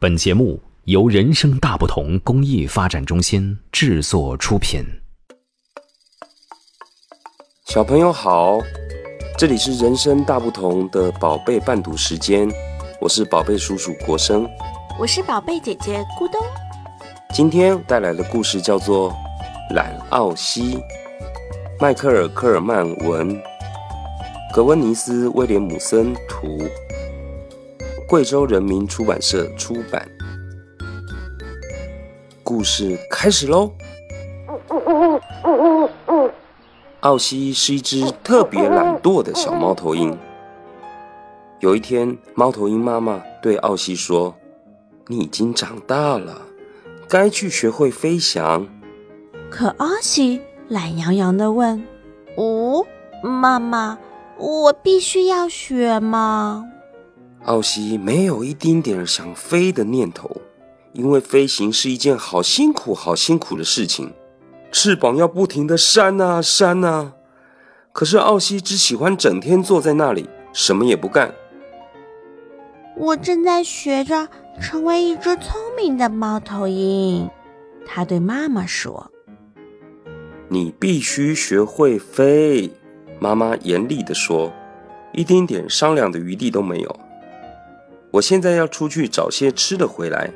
本节目由人生大不同公益发展中心制作出品。小朋友好，这里是人生大不同的宝贝伴读时间，我是宝贝叔叔国生，我是宝贝姐姐咕咚。今天带来的故事叫做《懒奥西》，迈克尔·科尔曼文，格温尼斯·威廉姆森图，贵州人民出版社出版。故事开始喽！奥西是一只特别懒惰的小猫头鹰。有一天，猫头鹰妈妈对奥西说：“你已经长大了，该去学会飞翔。”可奥西懒洋洋地问：“哦，妈妈，我必须要学吗？”奥西没有一丁点想飞的念头，因为飞行是一件好辛苦好辛苦的事情，翅膀要不停地扇啊扇啊。可是奥西只喜欢整天坐在那里，什么也不干。我正在学着成为一只聪明的猫头鹰，他对妈妈说。你必须学会飞，妈妈严厉地说，一丁点商量的余地都没有。我现在要出去找些吃的回来，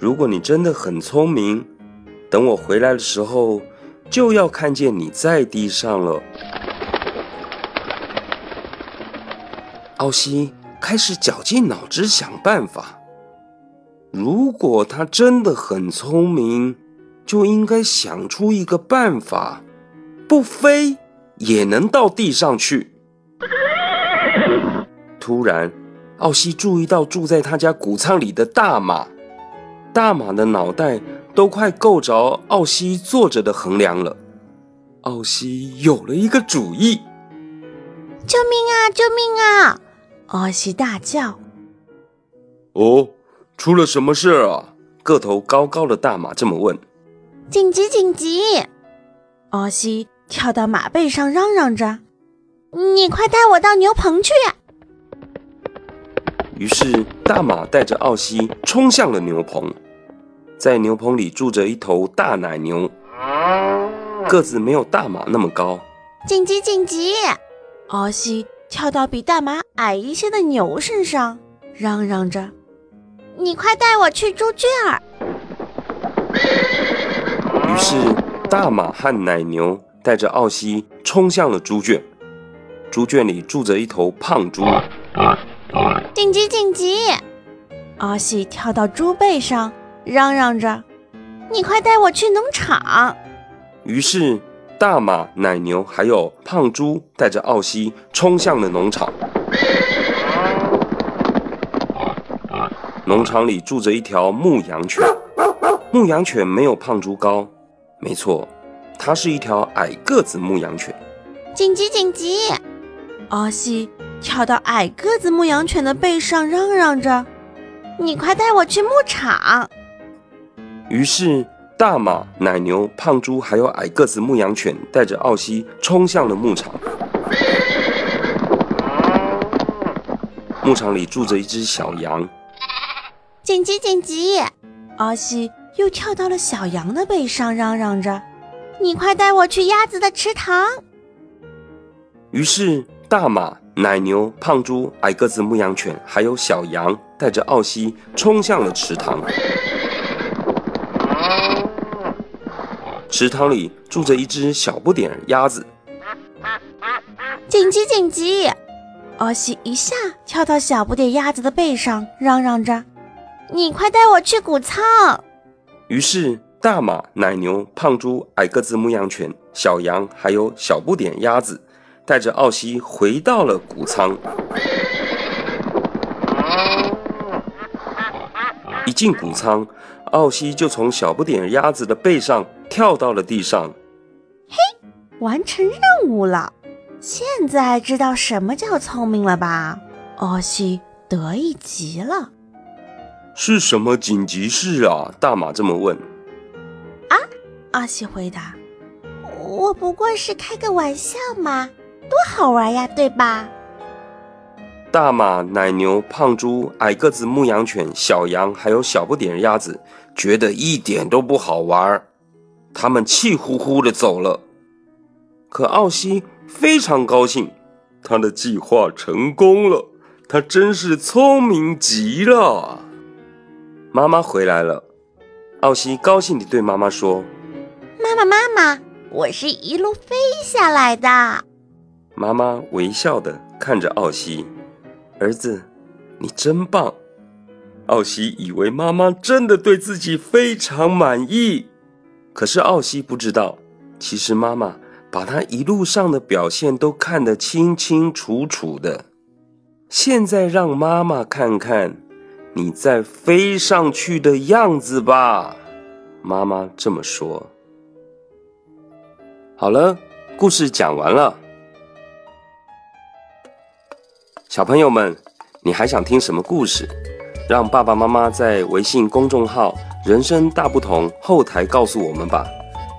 如果你真的很聪明，等我回来的时候就要看见你在地上了。奥西开始绞尽脑汁想办法，如果他真的很聪明，就应该想出一个办法，不飞也能到地上去。突然奥西注意到住在他家谷仓里的大马，大马的脑袋都快够着奥西坐着的横梁了。奥西有了一个主意。救命啊，救命啊！奥西大叫。哦，出了什么事啊？个头高高的大马这么问。紧急，紧急！奥西跳到马背上嚷嚷着，你快带我到牛棚去！于是大马带着奥西冲向了牛棚。在牛棚里住着一头大奶牛，个子没有大马那么高。紧急，紧急！奥西跳到比大马矮一些的牛身上，嚷嚷着，你快带我去猪圈儿！于是大马和奶牛带着奥西冲向了猪圈。猪圈里住着一头胖猪。紧急，紧急！奥西跳到猪背上，嚷嚷着，你快带我去农场！于是大马、奶牛还有胖猪带着奥西冲向了农场。农场里住着一条牧羊犬，牧羊犬没有胖猪高，没错，它是一条矮个子牧羊犬。紧急，紧急！奥西跳到矮个子牧羊犬的背上，嚷嚷着，你快带我去牧场！于是大马、奶牛、胖猪还有矮个子牧羊犬带着奥西冲向了牧场。牧场里住着一只小羊。紧急，紧急！奥西又跳到了小羊的背上，嚷嚷着，你快带我去鸭子的池塘！于是大马、奶牛、胖猪、矮个子牧羊犬还有小羊带着奥西冲向了池塘。池塘里住着一只小不点鸭子。紧急，紧急！奥西一下跳到小不点鸭子的背上，嚷嚷着，你快带我去谷仓！于是大马、奶牛、胖猪、矮个子牧羊犬、小羊还有小不点鸭子带着奥西回到了谷仓。一进谷仓，奥西就从小不点鸭子的背上跳到了地上。嘿，完成任务了！现在知道什么叫聪明了吧？奥西得意极了。是什么紧急事啊？大马这么问。啊，奥西回答，我不过是开个玩笑嘛，多好玩呀，对吧？大马、奶牛、胖猪、矮个子牧羊犬、小羊，还有小不点鸭子，觉得一点都不好玩，他们气呼呼地走了。可奥西非常高兴，他的计划成功了，他真是聪明极了。妈妈回来了，奥西高兴地对妈妈说：“妈妈，妈妈，我是一路飞下来的。”妈妈微笑地看着奥西。儿子，你真棒！奥西以为妈妈真的对自己非常满意，可是奥西不知道，其实妈妈把他一路上的表现都看得清清楚楚的。现在让妈妈看看你再飞上去的样子吧，妈妈这么说。好了，故事讲完了。小朋友们，你还想听什么故事？让爸爸妈妈在微信公众号“人生大不同”后台告诉我们吧。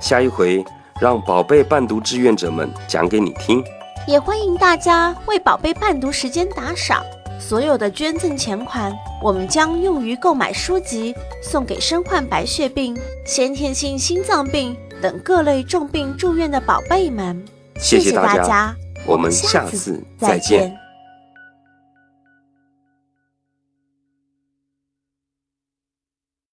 下一回让宝贝伴读志愿者们讲给你听。也欢迎大家为宝贝伴读时间打赏，所有的捐赠钱款我们将用于购买书籍，送给身患白血病、先天性心脏病等各类重病住院的宝贝们。谢谢大家，我们下次再见。